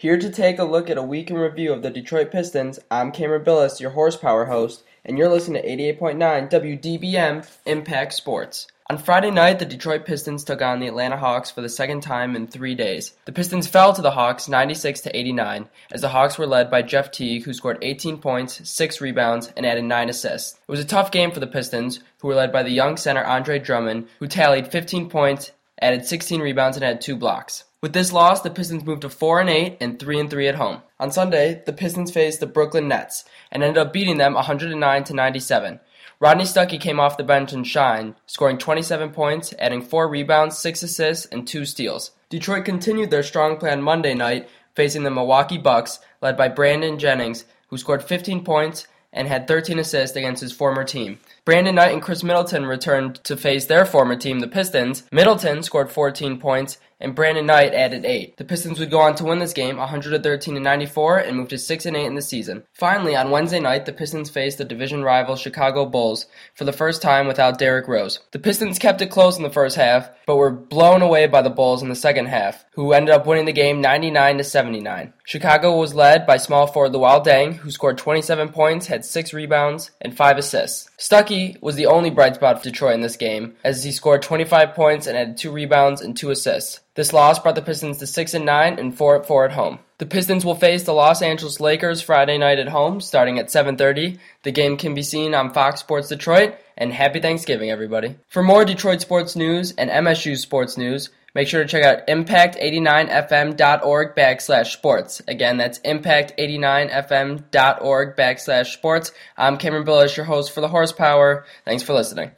Here to take a look at a week in review of the Detroit Pistons, I'm Cameron Billis, your Horsepower host, and you're listening to 88.9 WDBM Impact Sports. On Friday night, the Detroit Pistons took on the Atlanta Hawks for the second time in 3 days. The Pistons fell to the Hawks 96-89, as the Hawks were led by Jeff Teague, who scored 18 points, 6 rebounds, and added 9 assists. It was a tough game for the Pistons, who were led by the young center Andre Drummond, who tallied 15 points, added 16 rebounds, and had 2 blocks. With this loss, the Pistons moved to 4-8 and 3-3 at home. On Sunday, the Pistons faced the Brooklyn Nets and ended up beating them 109-97. Rodney Stuckey came off the bench and shined, scoring 27 points, adding 4 rebounds, 6 assists, and 2 steals. Detroit continued their strong play on Monday night, facing the Milwaukee Bucks, led by Brandon Jennings, who scored 15 points and had 13 assists against his former team. Brandon Knight and Chris Middleton returned to face their former team, the Pistons. Middleton scored 14 points, and Brandon Knight added 8. The Pistons would go on to win this game 113-94 and move to 6-8 in the season. Finally, on Wednesday night, the Pistons faced the division rival Chicago Bulls for the first time without Derrick Rose. The Pistons kept it close in the first half, but were blown away by the Bulls in the second half, who ended up winning the game 99-79. Chicago was led by small forward Luol Deng, who scored 27 points, had 6 rebounds, and 5 assists. Stuckey was the only bright spot for Detroit in this game, as he scored 25 points and had 2 rebounds and 2 assists. This loss brought the Pistons to 6-9 and 4-4 at home. The Pistons will face the Los Angeles Lakers Friday night at home, starting at 7:30. The game can be seen on Fox Sports Detroit, and happy Thanksgiving, everybody. For more Detroit sports news and MSU sports news, make sure to check out impact89fm.org/sports. Again, that's impact89fm.org/sports. I'm Cameron Billis, your host for The Horsepower. Thanks for listening.